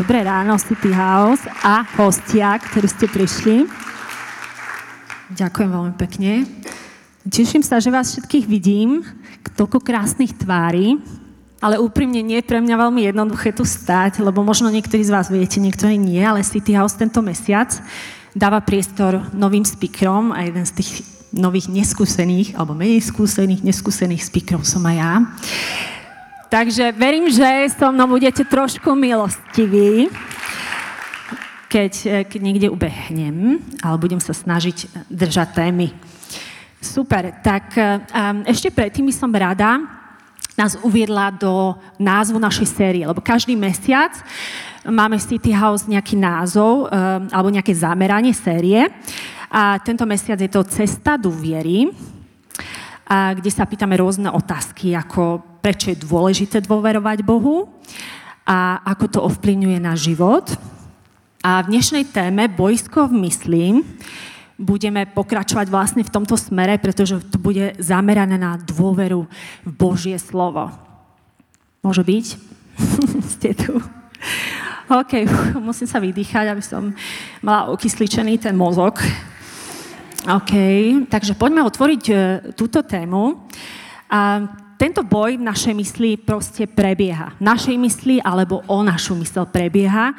Dobré ráno, City House a hostia, ktorí ste prišli. Ďakujem veľmi pekne. Teším sa, že vás všetkých vidím. Toľko krásnych tvári, ale úprimne nie je pre mňa veľmi jednoduché tu stať, lebo možno niektorí z vás viete, niektorí nie, ale City House tento mesiac dáva priestor novým speakerom a jeden z tých nových neskúsených, alebo menej skúsených, neskúsených speakerov som aj ja. Takže verím, že so mnou budete trošku milostiví, keď niekde ubehnem, ale budem sa snažiť držať témy. Super, tak ešte predtým by som rada nás uviedla do názvu našej série, lebo každý mesiac máme v City House nejaký názov alebo nejaké zameranie série a tento mesiac je to Cesta důvěry, kde sa pýtame rôzne otázky, ako prečo je dôležité dôverovať Bohu a ako to ovplyvňuje náš život. A v dnešnej téme Bojsko v mysli budeme pokračovať vlastne v tomto smere, pretože to bude zamerané na dôveru v Božie slovo. Môže byť? Ste tu? OK, musím sa vydýchať, aby som mala okysličený ten mozog. OK, takže poďme otvoriť túto tému. A tento boj v našej mysli proste prebieha. V našej mysli alebo o našu mysl prebieha.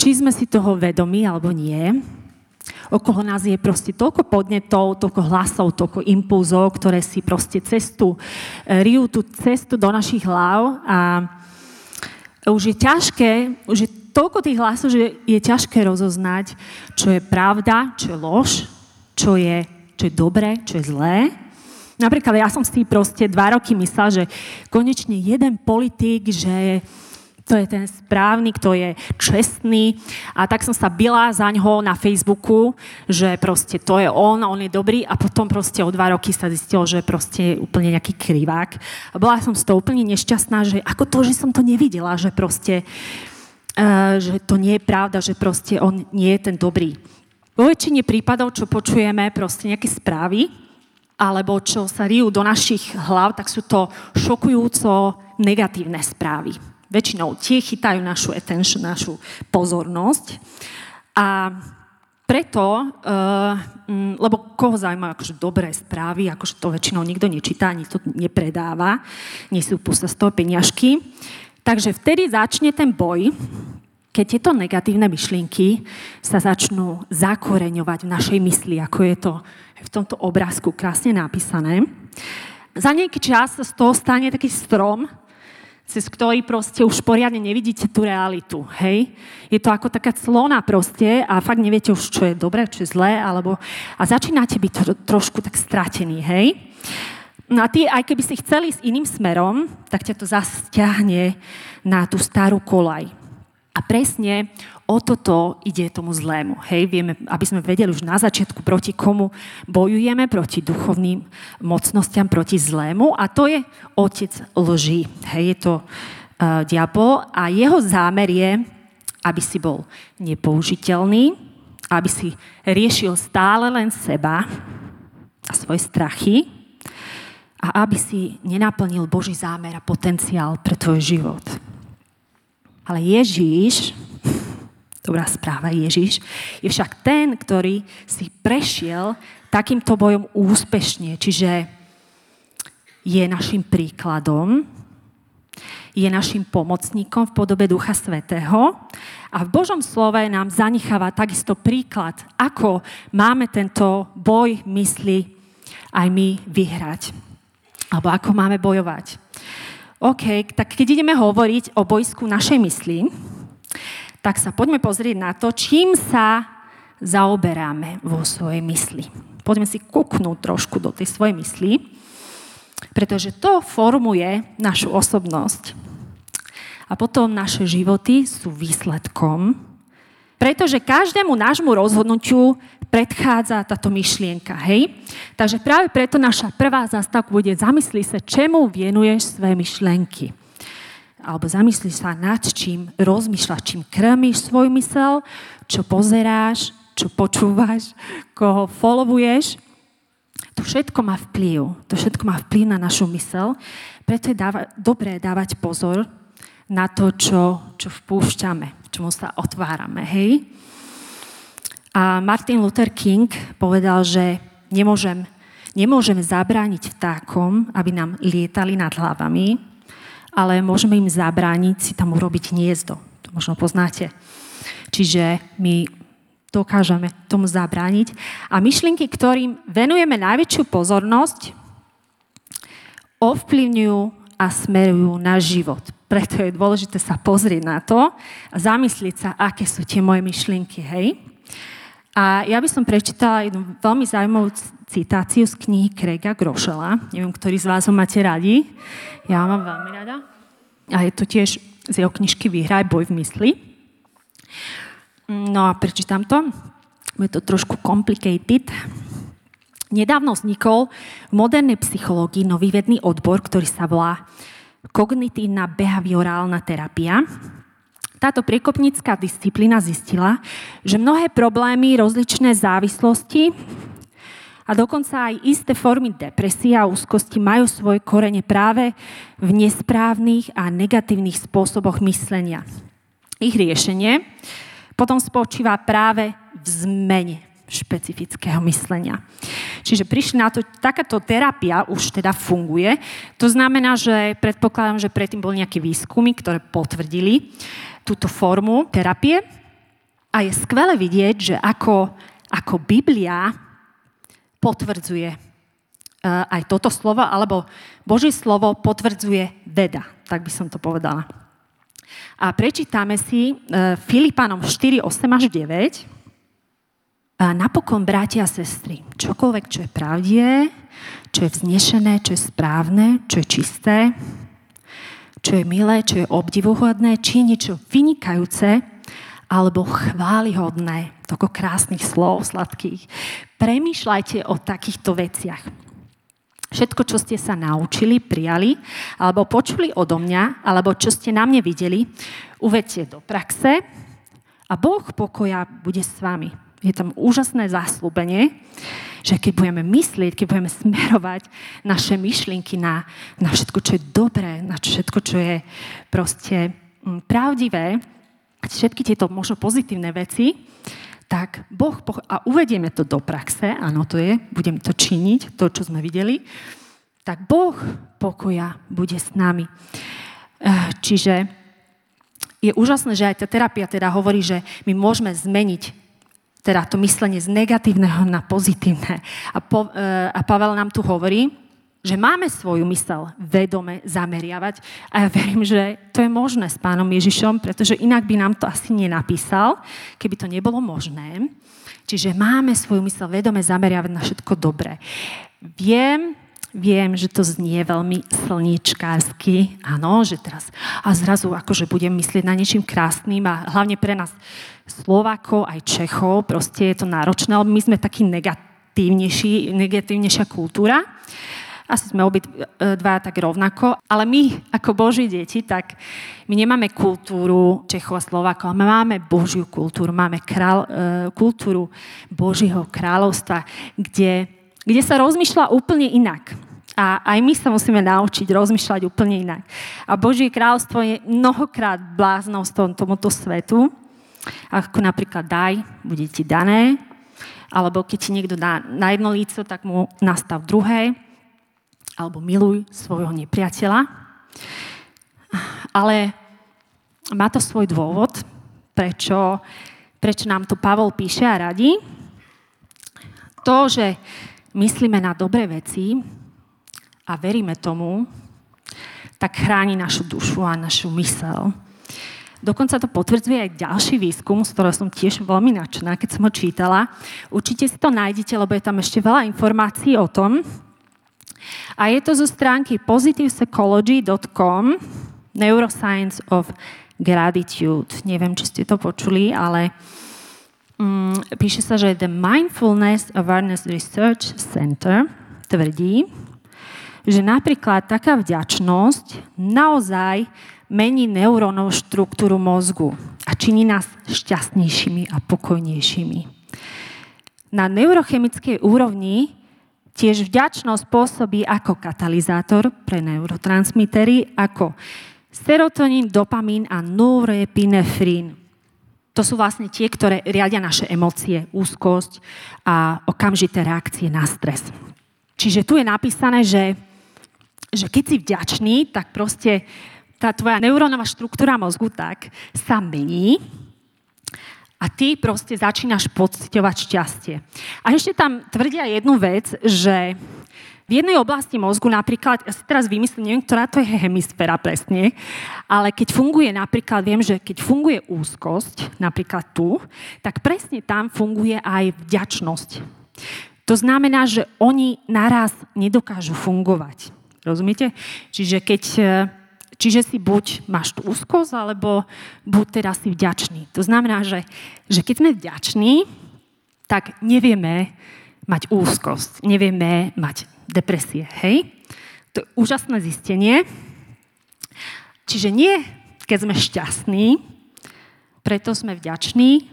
Či sme si toho vedomi alebo nie. Okolo nás je proste toľko podnetov, toľko hlasov, toľko impulzov, ktoré si proste ryjú tú cestu do našich hlav a už je toľko tých hlasov, že je ťažké rozoznať, čo je pravda, čo je lož, čo je dobré, čo je zlé. Napríklad ja som si proste 2 roky myslela, že konečne jeden politik, že to je ten správny, kto je čestný. A tak som sa bila zaňho na Facebooku, že proste to je on je dobrý a potom proste o 2 roky sa zistilo, že proste je úplne nejaký krivák. A bola som z toho úplne nešťastná, že ako to, že som to nevidela, že proste že to nie je pravda, že proste on nie je ten dobrý. Vo väčšine prípadov, čo počujeme, proste nejaké správy, alebo čo sa ryjú do našich hlav, tak sú to šokujúco negatívne správy. Väčšinou tie chytajú našu attention, našu pozornosť. A preto, lebo koho zaujíma akože dobré správy, akože to väčšinou nikto nečíta, ani to nepredáva, nesúpúšťa z toho peniažky. Takže vtedy začne ten boj, keď tieto negatívne myšlienky sa začnú zakoreňovať v našej mysli, ako je to v tomto obrázku krásne napísané. Za nejaký čas z toho stane taký strom, cez ktorý proste už poriadne nevidíte tú realitu, hej? Je to ako taká clona proste a fakt neviete už, čo je dobré, čo je zlé, alebo a začínate byť trošku tak stratený, hej? No a ty, aj keby si chceli ísť iným smerom, tak ťa to zasťahne na tú starú kolaj. A presne o toto ide tomu zlému. Hej, vieme, aby sme vedeli už na začiatku, proti komu bojujeme, proti duchovným mocnostiam, proti zlému. A to je otec lží. Hej, je to diabol a jeho zámer je, aby si bol nepoužiteľný, aby si riešil stále len seba a svoje strachy a aby si nenaplnil Boží zámer a potenciál pre tvoj život. Ale Ježiš, dobrá správa, Ježiš je však ten, ktorý si prešiel takýmto bojom úspešne. Čiže je našim príkladom, je našim pomocníkom v podobe Ducha Svätého a v Božom slove nám zanecháva takisto príklad, ako máme tento boj mysli aj my vyhrať. Alebo ako máme bojovať. OK, tak keď ideme hovoriť o bojsku našej mysli, tak sa poďme pozrieť na to, čím sa zaoberáme vo svojej mysli. Poďme si kúknúť trošku do tej svojej mysli, pretože to formuje našu osobnosť. A potom naše životy sú výsledkom, pretože každému nášmu rozhodnutiu predchádza táto myšlienka, hej? Takže práve preto naša prvá zastávka bude zamysli sa, čemu venuješ svoje myšlienky. Alebo zamysli sa nad čím rozmýšľaš, čím krmíš svoj mysel, čo pozeráš, čo počúvaš, koho followuješ. To všetko má vplyv na našu mysel, preto je dobré dávať pozor na to, čo vpúšťame. čomu sa otvárame, hej? A Martin Luther King povedal, že nemôžeme zabrániť vtákom, aby nám lietali nad hlavami, ale môžeme im zabrániť si tam urobiť hniezdo. To možno poznáte. Čiže my dokážeme tomu zabrániť. A myšlienky, ktorým venujeme najväčšiu pozornosť, ovplyvňujú a smerujú na život. Preto je dôležité sa pozrieť na to a zamyslieť sa, aké sú tie moje myšlienky, hej? A ja by som prečítala jednu veľmi zaujímavú citáciu z knihy Craiga Grošela. Neviem, ktorý z vás ho máte radi. Ja mám veľmi rada. A je to tiež z jeho knižky Vyhraj boj v mysli. No a prečítam to. Je to trošku complicated. Nedávno vznikol v modernej psychológii nový vedný odbor, ktorý sa volá kognitívna behaviorálna terapia. Táto priekopnícka disciplína zistila, že mnohé problémy, rozličné závislosti a dokonca aj isté formy depresie a úzkosti majú svoje korene práve v nesprávnych a negatívnych spôsoboch myslenia. Ich riešenie potom spočíva práve v zmene špecifického myslenia. Čiže prišli na to, takáto terapia už teda funguje. To znamená, že predpokladám, že predtým boli nejaké výskumy, ktoré potvrdili túto formu terapie. A je skvelé vidieť, že ako Biblia potvrdzuje aj toto slovo, alebo Božie slovo potvrdzuje veda, tak by som to povedala. A prečítame si Filipánom 4, 8 až 9. A napokon, bratia a sestry, čokoľvek, čo je pravdivé, čo je vznešené, čo je správne, čo je čisté, čo je milé, čo je obdivuhodné, či je niečo vynikajúce alebo chválihodné, toľko krásnych slov, sladkých. Premýšľajte o takýchto veciach. Všetko, čo ste sa naučili, prijali alebo počuli odo mňa, alebo čo ste na mne videli, uvedte do praxe a Boh pokoja bude s vami. Je tam úžasné zasľúbenie, že keď budeme myslieť, keď budeme smerovať naše myšlienky na všetko, čo je dobré, na všetko, čo je proste pravdivé, všetky tieto možno pozitívne veci, tak Boh a uvedieme to do praxe, áno, to je, budeme to činiť, to, čo sme videli, tak Boh pokoja bude s nami. Čiže je úžasné, že aj tá terapia teda hovorí, že my môžeme zmeniť teda to myslenie z negatívneho na pozitívne. A Pavel nám tu hovorí, že máme svoju mysel vedome zameriavať a ja verím, že to je možné s Pánom Ježišom, pretože inak by nám to asi nenapísal, keby to nebolo možné. Čiže máme svoju mysel vedome zameriavať na všetko dobré. Viem, že to znie veľmi slničkársky, áno, že teraz a zrazu akože budem myslieť na niečím krásnym a hlavne pre nás Slovákov aj Čechov, proste je to náročné, ale my sme takí negatívnejšia kultúra. Asi sme obidva tak rovnako, ale my ako Boží deti, tak my nemáme kultúru Čechov a Slovákov, ale máme Božiu kultúru, máme kultúru Božieho kráľovstva, kde sa rozmýšľa úplne inak. A aj my sa musíme naučiť rozmýšľať úplne inak. A Božie kráľovstvo je mnohokrát bláznovstvom tomuto svetu, ako napríklad daj, bude ti dané, alebo keď ti niekto dá na jedno líco, tak mu nastav druhé, alebo miluj svojho nepriateľa. Ale má to svoj dôvod, prečo nám to Pavol píše a radí. To, že myslíme na dobré veci a veríme tomu, tak chráni našu dušu a našu mysel. Dokonca to potvrdzuje aj ďalší výskum, z ktorého som tiež veľmi nadšená, keď som ho čítala. Určite si to nájdete, lebo je tam ešte veľa informácií o tom. A je to zo stránky positivepsychology.com, Neuroscience of Gratitude. Neviem, či ste to počuli, ale píše sa, že The Mindfulness Awareness Research Center tvrdí, že napríklad taká vďačnosť naozaj mení neurónovú štruktúru mozgu a činí nás šťastnejšími a pokojnejšími. Na neurochemickej úrovni tiež vďačnosť pôsobí ako katalizátor pre neurotransmitery ako serotonín, dopamín a norepinefrín. To sú vlastne tie, ktoré riadia naše emócie, úzkosť a okamžité reakcie na stres. Čiže tu je napísané, že keď si vďačný, tak proste tá tvoja neurónová štruktúra mozgu tak sa mení a ty proste začínaš pociťovať šťastie. A ešte tam tvrdia jednu vec, že v jednej oblasti mozgu napríklad, ja si teraz vymyslím, neviem, ktorá to je hemisféra presne, ale keď funguje napríklad, viem, že keď funguje úzkosť, napríklad tu, tak presne tam funguje aj vďačnosť. To znamená, že oni naraz nedokážu fungovať. Rozumiete? Čiže si buď máš tú úzkosť, alebo buď teda si vďačný. To znamená, že keď sme vďační, tak nevieme mať úzkosť, nevieme mať depresie, hej? To je úžasné zistenie. Čiže nie, keď sme šťastní, preto sme vďační,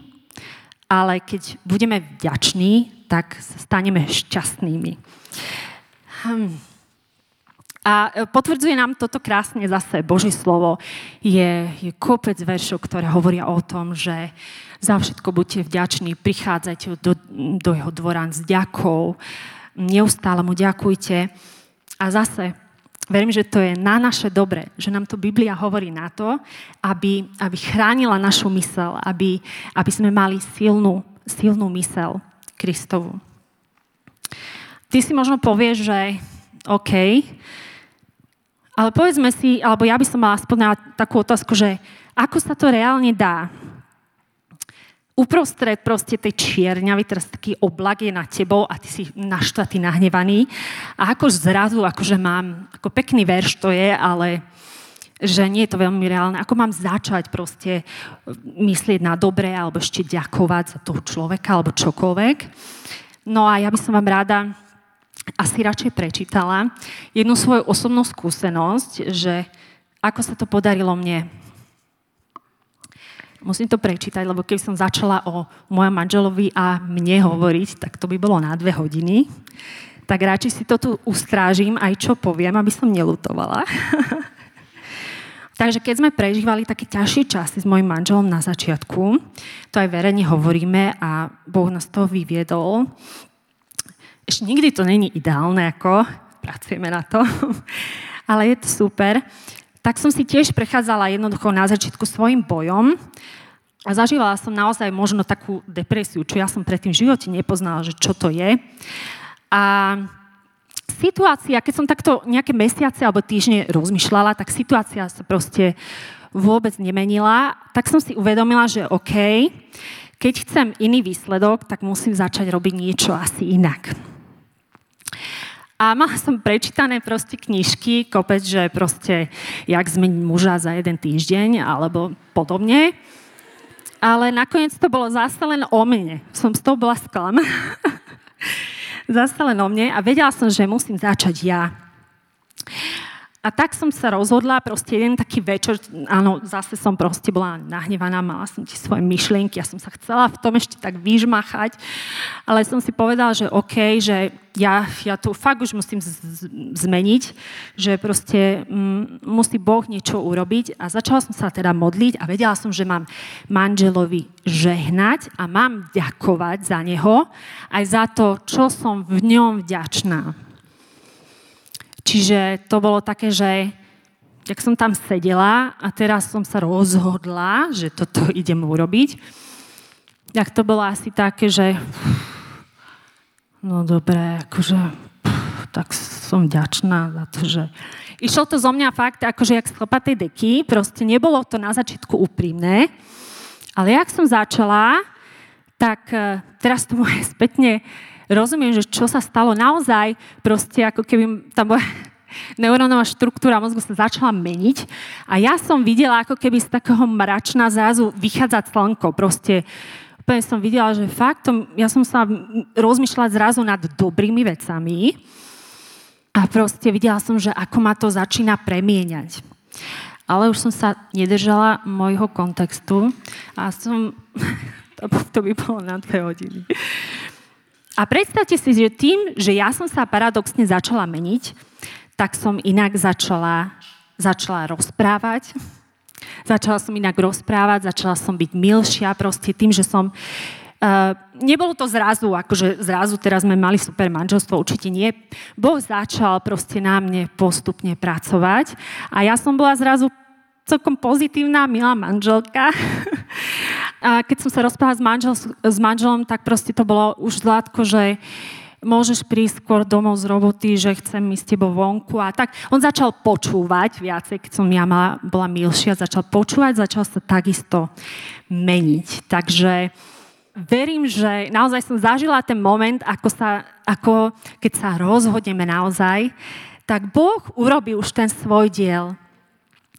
ale keď budeme vďační, tak staneme šťastnými. A potvrdzuje nám toto krásne zase Božie slovo. Je kopec veršov, ktoré hovoria o tom, že za všetko buďte vďační, prichádzajte do jeho dvora s ďakou, neustále mu ďakujte. A zase, verím, že to je na naše dobre, že nám to Biblia hovorí na to, aby chránila našu mysel, aby sme mali silnú mysel Kristovu. Ty si možno povieš, že OK, ale povedzme si, alebo ja by som mala aspoň takú otázku, že ako sa to reálne dá? Uprostred proste tej čierňavej, teraz taký oblak je nad tebou a ty si naštvatý, nahnevaný. A ako zrazu, akože mám, ako pekný verš to je, ale že nie je to veľmi reálne. Ako mám začať proste myslieť na dobré, alebo ešte ďakovať za toho človeka, alebo čokoľvek. No a ja by som vám rada asi radšej prečítala jednu svoju osobnú skúsenosť, že ako sa to podarilo mne. Musím to prečítať, lebo keby som začala o mojom manželovi a mne hovoriť, tak to by bolo na 2 hodiny. Tak radšej si to tu ustrážim, aj čo poviem, aby som neľutovala. Takže keď sme prežívali také ťažšie časy s mojim manželom na začiatku, to aj verejne hovoríme a Boh nás toho vyviedol. Ešte nikdy to není ideálne, ako pracujeme na to, ale je to super. Tak som si tiež prechádzala jednoducho na začiatku svojim bojom a zažívala som naozaj možno takú depresiu, čo ja som predtým v živote nepoznala, že čo to je. A situácia, keď som takto nejaké mesiace alebo týždne rozmýšľala, tak situácia sa proste vôbec nemenila. Tak som si uvedomila, že OK, keď chcem iný výsledok, tak musím začať robiť niečo asi inak. A mala som prečítané proste knižky, kopec, že proste jak zmeniť muža za 1 týždeň alebo podobne. Ale nakoniec to bolo zase len o mne. Som z toho bola sklamaná. Zase len o mne a vedela som, že musím začať ja. A tak som sa rozhodla, proste jeden taký večer, áno, zase som proste bola nahnevaná, mala som tie svoje myšlienky, ja som sa chcela v tom ešte tak vyžmachať, ale som si povedala, že OK, že ja to fakt už musím zmeniť, že proste musí Boh niečo urobiť a začala som sa teda modliť a vedela som, že mám manželovi žehnať a mám ďakovať za neho aj za to, čo som v ňom vďačná. Čiže to bolo také, že jak som tam sedela a teraz som sa rozhodla, že toto idem urobiť, tak to bolo asi také, že no dobré, akože tak som vďačná za to, že išlo to zo mňa fakt, akože jak z chlpatej deky, proste nebolo to na začiatku úprimné, ale jak som začala, tak teraz to moje spätne rozumiem, že čo sa stalo naozaj, proste ako keby tá moja neurónová štruktúra mozgu sa začala meniť a ja som videla, ako keby z takého mračna zrazu vychádzať slnko. Proste úplne som videla, že fakt, ja som sa rozmýšľala zrazu nad dobrými vecami a proste videla som, že ako ma to začína premieňať. Ale už som sa nedržala mojho kontextu a som... to by bolo na 2 hodiny. A predstavte si, že tým, že ja som sa paradoxne začala meniť, tak som inak začala rozprávať, Začala som inak rozprávať, začala som byť milšia proste tým, že som... nebolo to zrazu, akože zrazu teraz sme mali super manželstvo, určite nie. Boh začal proste na mne postupne pracovať a ja som bola zrazu celkom pozitívna, milá manželka. A keď som sa rozprávala s manželom, tak proste to bolo už zlatko, že môžeš prísť skôr domov z roboty, že chcem ísť s tebou vonku a tak. On začal počúvať viacej, keď som ja bola milšia, začal počúvať, začal sa takisto meniť. Takže verím, že naozaj som zažila ten moment, ako keď sa rozhodneme naozaj, tak Boh urobí už ten svoj diel.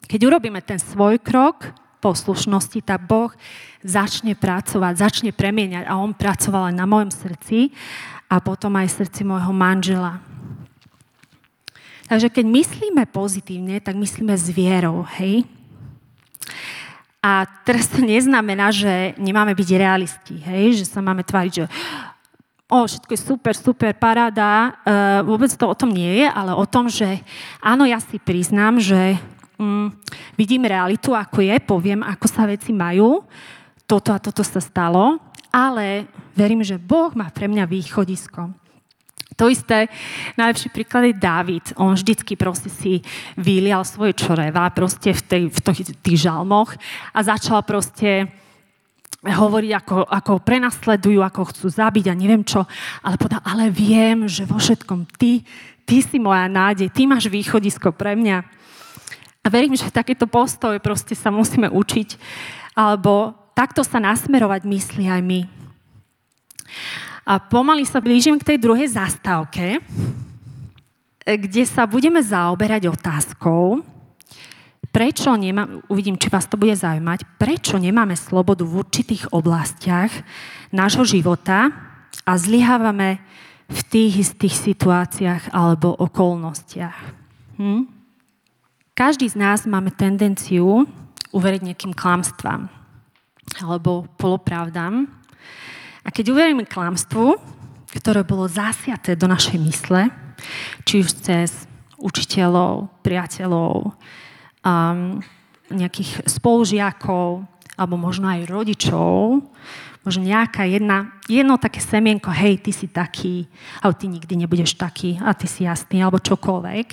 Keď urobíme ten svoj krok poslušnosti, tak Boh začne pracovať, začne premieňať a on pracoval aj na mojom srdci a potom aj srdci môjho manžela. Takže keď myslíme pozitívne, tak myslíme s vierou, hej? A teraz to neznamená, že nemáme byť realisti, hej? Že sa máme tváriť, že všetko je super, super, paráda. Vôbec to o tom nie je, ale o tom, že áno, ja si priznám, že vidím realitu, ako je, poviem, ako sa veci majú, toto a toto sa stalo, ale verím, že Boh má pre mňa východisko. To isté, najlepší príklad je Dávid. On vždycky proste si vylial svoje čreva proste v tých žalmoch a začal proste hovoriť, ako ho prenasledujú, ako ho chcú zabiť a neviem čo. Ale povedal, ale viem, že vo všetkom ty si moja nádej, ty máš východisko pre mňa. A verím, že takéto postoje proste sa musíme učiť alebo takto sa nasmerovať myslí aj my. A pomaly sa blížim k tej druhej zastávke, kde sa budeme zaoberať otázkou, prečo nemáme, uvidím, či vás to bude zaujímať, prečo nemáme slobodu v určitých oblastiach nášho života a zlyhávame v tých istých situáciách alebo okolnostiach. Každý z nás máme tendenciu uveriť nejakým klamstvám alebo polopravdám. A keď uveríme klamstvu, ktoré bolo zasiaté do našej mysle, či už cez učiteľov, priateľov, nejakých spolužiakov, alebo možno aj rodičov, možno nejaká jedno také semienko, hej, ty si taký, alebo ty nikdy nebudeš taký, a ty si jasný, alebo čokoľvek,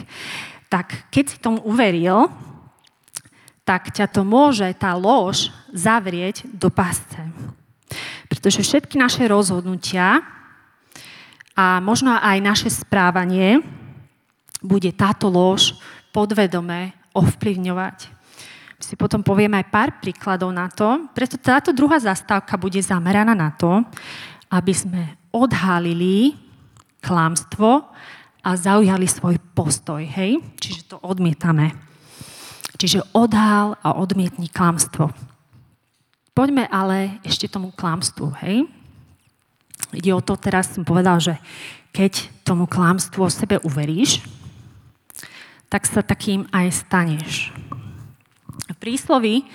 tak keď si tomu uveril, tak ťa to môže tá lož zavrieť do pásce. Pretože všetky naše rozhodnutia a možno aj naše správanie bude táto lož podvedome ovplyvňovať. My si potom povieme aj pár príkladov na to, preto táto druhá zastávka bude zameraná na to, aby sme odhalili klamstvo a zaujali svoj postoj, hej? Čiže to odmietame. Čiže odhal a odmietni klamstvo. Poďme ale ešte tomu klamstvu, hej? Ide o to, teraz som povedal, že keď tomu klamstvu o sebe uveríš, tak sa takým aj staneš. V prísloví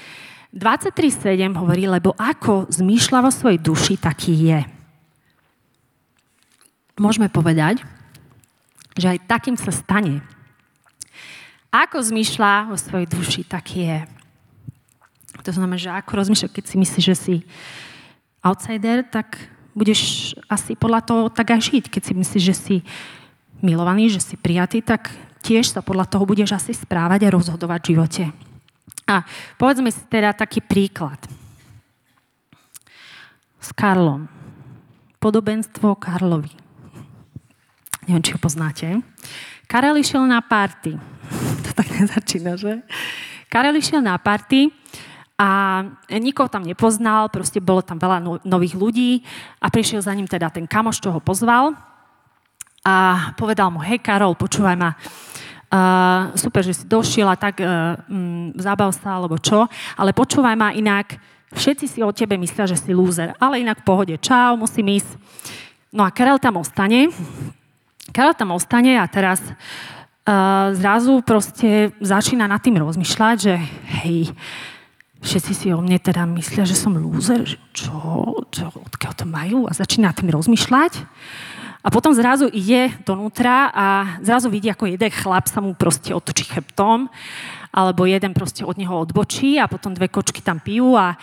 23.7 hovorí, lebo ako zmýšľa vo svojej duši, taký je. Môžeme povedať, že aj takým sa stane. Ako zmýšľa vo svojej duši, taký je. To znamená, že ako rozmýšľaš, keď si myslíš, že si outsider, tak budeš asi podľa toho tak aj žiť. Keď si myslíš, že si milovaný, že si prijatý, tak tiež sa podľa toho budeš asi správať a rozhodovať v živote. A povedzme si teda taký príklad. S Karlom. Podobenstvo Karlovi. Neviem, či ho poznáte. Karel išiel na party. To tak nezačína, že? Karel išiel na party a nikoho tam nepoznal, proste bolo tam veľa nových ľudí a prišiel za ním teda ten kamoš, čo ho pozval a povedal mu, hej Karol, počúvaj ma, super, že si došiel a tak zabav sa, alebo čo, ale počúvaj ma inak, všetci si o tebe myslia, že si lúzer, ale inak v pohode, čau, musím ísť. No a Karel tam ostane a teraz zrazu proste začína nad tým rozmýšľať, že hej, všetci si o mne teda myslia, že som lúzer, že čo odkiaľ to majú a začína tým rozmýšľať A potom zrazu ide donútra a zrazu vidí, ako jeden chlap sa mu proste otočí chrbtom, alebo jeden proste od neho odbočí a potom dve kočky tam pijú a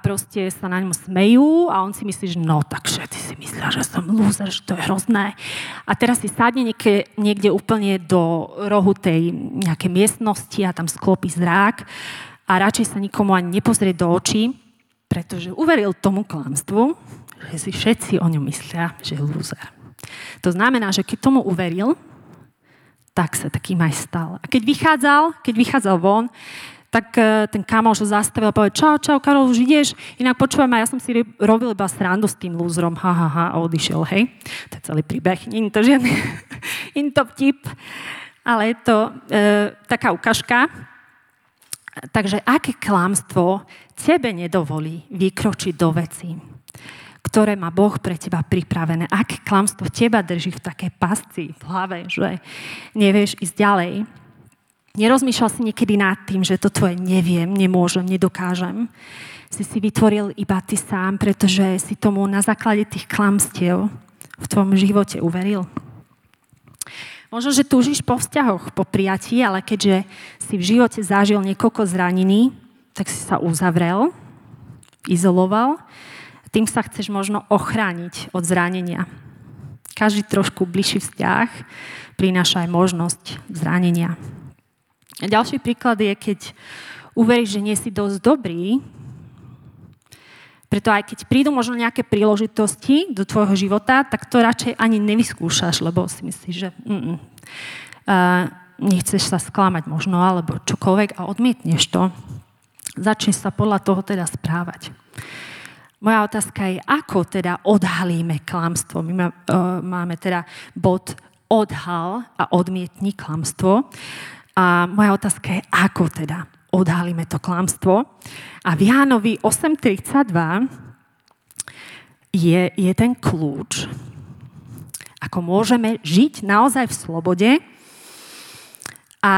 proste sa na ňom smejú a on si myslí, že no takže ty si myslíš, že som lúzer, že to je hrozné. A teraz si sádne niekde úplne do rohu tej nejakej miestnosti a tam sklopí zrák a radšej sa nikomu ani nepozrie do očí, pretože uveril tomu klamstvu, že si všetci o ňom myslia, že je lúzer. To znamená, že keď tomu uveril, tak sa takým aj stal. A keď vychádzal von, tak ten kamoš ho zastavil a povedal, čau, Karol, už ideš? Inak počúvam, a ja som si robil iba srandu s tým lúzrom, a odišiel, hej. To je celý príbeh, nie je to žiadny vtip, ale je to taká ukážka. Takže aké klamstvo tebe nedovolí vykročiť do veci, ktoré má Boh pre teba pripravené? Aké klamstvo teba drží v takej pasci v hlave, že nevieš ísť ďalej? Nerozmýšľal si niekedy nad tým, že to tvoje neviem, nemôžem, nedokážem? Si vytvoril iba ty sám, pretože si tomu na základe tých klamstiev v tvojom živote uveril. Možno, že túžiš po vzťahoch, po prijatí, ale keďže si v živote zažil niekoľko zranení, tak si sa uzavrel, izoloval. Tým sa chceš možno ochrániť od zranenia. Každý trošku bližší vzťah prináša aj možnosť zranenia. A ďalší príklad je, keď uveríš, že nie si dosť dobrý, preto aj keď prídu možno nejaké príležitosti do tvojho života, tak to radšej ani nevyskúšaš, lebo si myslíš, že nechceš sa sklamať možno, alebo čokoľvek a odmietneš to. Začneš sa podľa toho teda správať. Moja otázka je, ako teda odhalíme klamstvo. My máme teda bod odhal a odmietni klamstvo. A moja otázka je, ako teda odhalíme to klamstvo. A v Jánovi 8.32 je ten kľúč. Ako môžeme žiť naozaj v slobode. A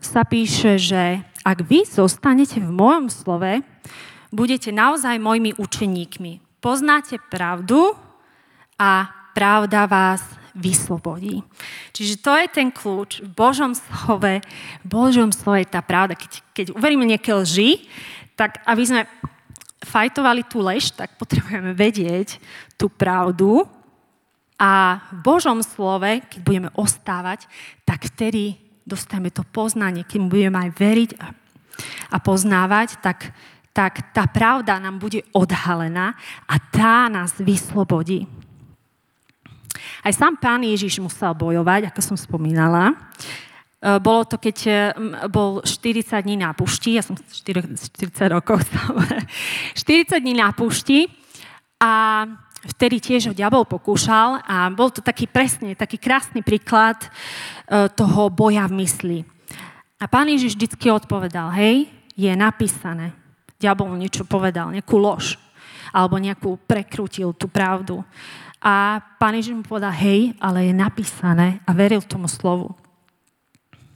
sa píše, že ak vy zostanete v mojom slove, budete naozaj mojimi učeníkmi. Poznáte pravdu a pravda vás vyslobodí. Čiže to je ten kľúč v Božom slove. V Božom slove je tá pravda. Keď uveríme nejaké lži, tak aby sme fajtovali tú lež, tak potrebujeme vedieť tú pravdu a v Božom slove, keď budeme ostávať, tak vtedy dostaneme to poznanie. Keď budeme aj veriť a poznávať, tak tá pravda nám bude odhalená a tá nás vyslobodí. Aj sám Pán Ježiš musel bojovať, ako som spomínala. Bolo to, keď bol 40 dní na púšti, ja som 40 rokov stále, 40 dní na púšti a vtedy tiež ho diabol pokúšal a bol to taký krásny príklad toho boja v mysli. A Pán Ježiš vždycky odpovedal, hej, je napísané. Diabol niečo povedal, nejakú lož, alebo nejakú prekrútil tú pravdu. A Pán Ježiš mu povedal, hej, ale je napísané a veril tomu slovu.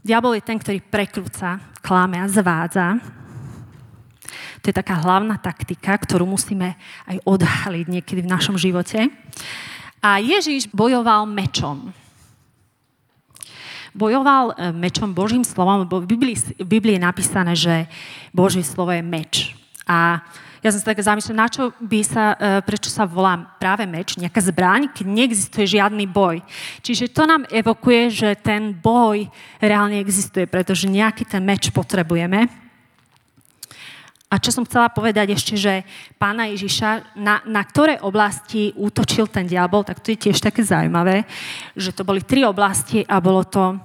Diabol je ten, ktorý prekrúca, klame a zvádza. To je taká hlavná taktika, ktorú musíme aj odhaliť niekedy v našom živote. A Ježiš bojoval mečom. Bojoval mečom Božím slovom, lebo v Biblii je napísané, že Božie slovo je meč. A ja som sa tak zamýšľala, prečo sa volá práve meč, nejaká zbraň, keď neexistuje žiadny boj. Čiže to nám evokuje, že ten boj reálne existuje, pretože nejaký ten meč potrebujeme. A čo som chcela povedať ešte, že Pána Ježiša, na ktoré oblasti útočil ten diabol, tak to je tiež také zaujímavé, že to boli 3 oblasti a bolo to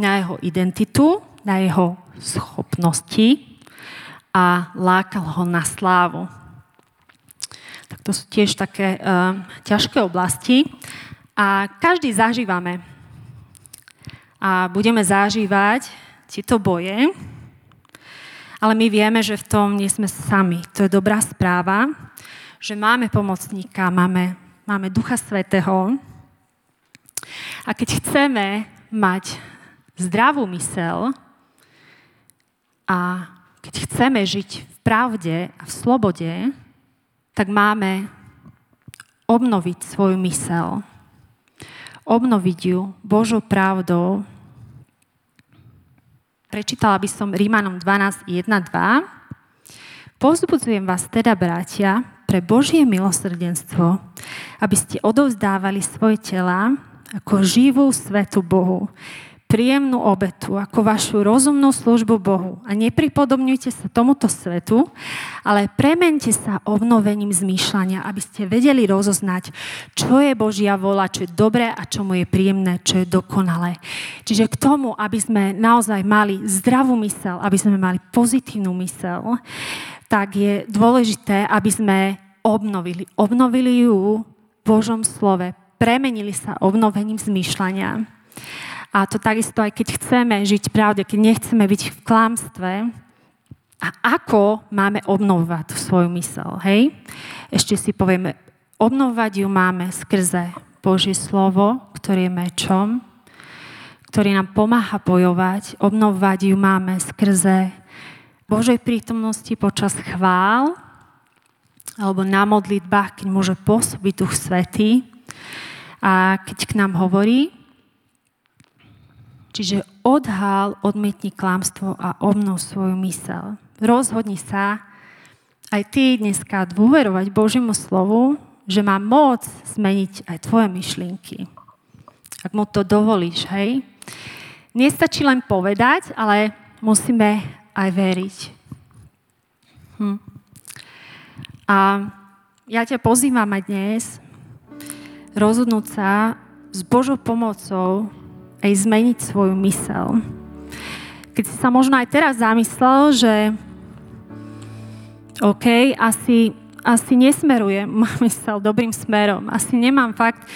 na jeho identitu, na jeho schopnosti a lákal ho na slávu. Tak to sú tiež také ťažké oblasti a každý zažívame a budeme zažívať tieto boje. Ale my vieme, že v tom nie sme sami. To je dobrá správa, že máme pomocníka, máme Ducha Svätého. A keď chceme mať zdravú mysel a keď chceme žiť v pravde a v slobode, tak máme obnoviť svoju myseľ. Obnoviť ju Božou pravdou. Prečítala by som Rimanom 12:1-2. Povzbudzujem vás teda, bratia, pre Božie milosrdenstvo, aby ste odovzdávali svoje tela ako živú svetu Bohu, príjemnú obetu, ako vašu rozumnú službu Bohu. A nepripodobňujte sa tomuto svetu, ale premente sa obnovením zmýšľania, aby ste vedeli rozoznať, čo je Božia vôľa, čo je dobré a čo mu je príjemné, čo je dokonalé. Čiže k tomu, aby sme naozaj mali zdravú myseľ, aby sme mali pozitívnu myseľ, tak je dôležité, aby sme obnovili ju v Božom slove. Premenili sa obnovením zmýšľania. A to takisto, aj keď chceme žiť pravde, keď nechceme byť v klamstve. A ako máme obnovovať tú svoju mysel, hej? Ešte si povieme, obnovovať ju máme skrze Božie slovo, ktoré je mečom, ktorý nám pomáha bojovať. Obnovovať ju máme skrze Božej prítomnosti počas chvál alebo na modlitbách, keď môže pôsobiť Duch Svätý a keď k nám hovorí. Čiže odhál, odmietni klamstvo a obnov svoju myseľ. Rozhodni sa aj ty dneska dôverovať Božiemu slovu, že má moc zmeniť aj tvoje myšlienky. Ak mu to dovolíš, hej? Nestačí len povedať, ale musíme aj veriť. A ja ťa pozývam aj dnes rozhodnúť sa s Božou pomocou aj zmeniť svoju myseľ. Keď si sa možno aj teraz zamyslel, že OK, asi nesmerujem myseľ dobrým smerom, asi nemám fakt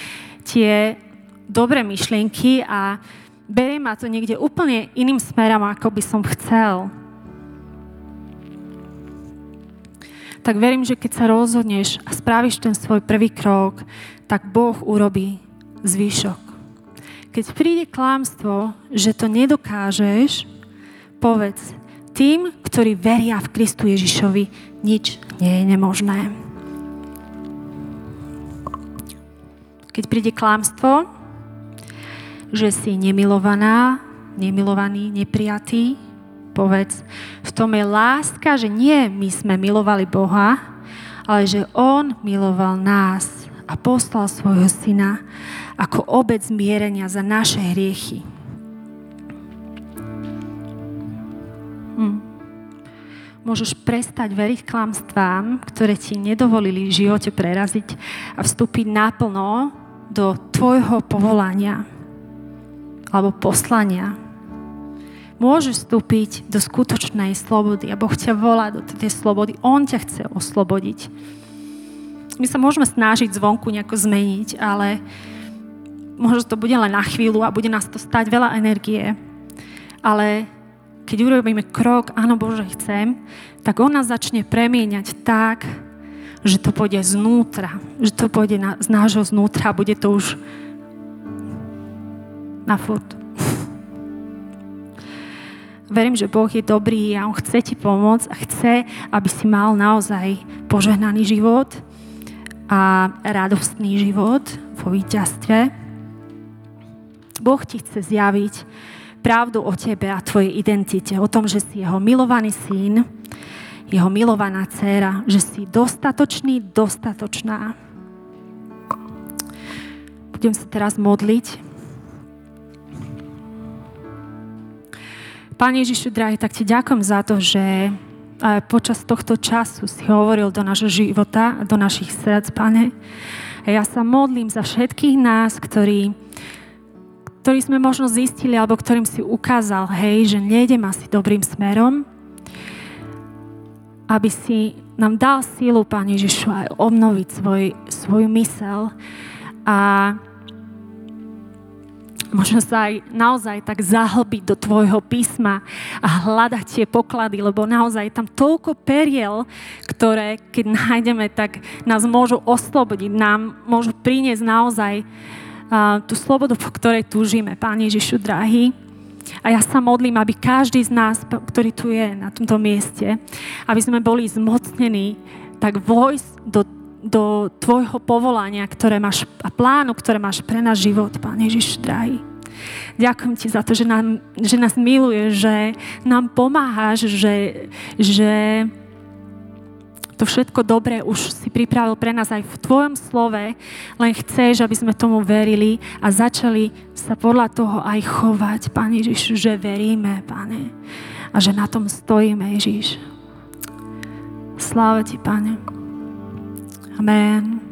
tie dobré myšlienky a berie ma to niekde úplne iným smerom, ako by som chcel. Tak verím, že keď sa rozhodneš a spravíš ten svoj prvý krok, tak Boh urobí zvyšok. Keď príde klamstvo, že to nedokážeš, povedz tým, ktorí veria v Kristu Ježišovi, nič nie je nemožné. Keď príde klamstvo, že si nemilovaná, nemilovaný, neprijatý, povedz, v tom je láska, že nie my sme milovali Boha, ale že On miloval nás a poslal svojho syna ako obet zmierenia za naše hriechy. Môžeš prestať veriť klamstvám, ktoré ti nedovolili v živote preraziť a vstúpiť naplno do tvojho povolania alebo poslania. Môžeš vstúpiť do skutočnej slobody a Boh ťa volá do tej slobody. On ťa chce oslobodiť. My sa môžeme snažiť zvonku nejako zmeniť, ale možno to bude len na chvíľu a bude nás to stať veľa energie. Ale keď urobíme krok, áno Bože, chcem, tak On nás začne premieňať tak, že to pôjde znútra, že to pôjde z nášho znútra a bude to už na furt. Verím, že Boh je dobrý a On chce ti pomôcť a chce, aby si mal naozaj požehnaný život a radostný život vo víťazstve. Boh ti chce zjaviť pravdu o tebe a tvojej identite, o tom, že si jeho milovaný syn, jeho milovaná dcéra, že si dostatočný, dostatočná. Budem sa teraz modliť. Pane Ježišu, drahý, tak ti ďakujem za to, že a počas tohto času si hovoril do nášho života, do našich srdc, Pane. A ja sa modlím za všetkých nás, ktorí sme možno zistili, alebo ktorým si ukázal, hej, že nejdem asi dobrým smerom, aby si nám dal sílu, Pane Ježišu, aj obnoviť svoju myseľ a možno sa aj naozaj tak zahlbiť do tvojho písma a hľadať tie poklady, lebo naozaj tam toľko periel, ktoré keď nájdeme, tak nás môžu oslobodiť, nám môžu priniesť naozaj tú slobodu, po ktorej túžime. Pane Ježišu, drahý, a ja sa modlím, aby každý z nás, ktorý tu je na tomto mieste, aby sme boli zmocnení, tak vojsť do do tvojho povolania, ktoré máš, a plánu, ktoré máš pre náš život, Pán Ježiš drahý. Ďakujem ti za to, že nás miluješ, že nám pomáhaš, že to všetko dobré už si pripravil pre nás aj v tvojom slove, len chceš, aby sme tomu verili a začali sa podľa toho aj chovať, Pane Ježiš, že veríme, Pane, a že na tom stojíme, Ježiš. Sláva ti, Pane. Amen.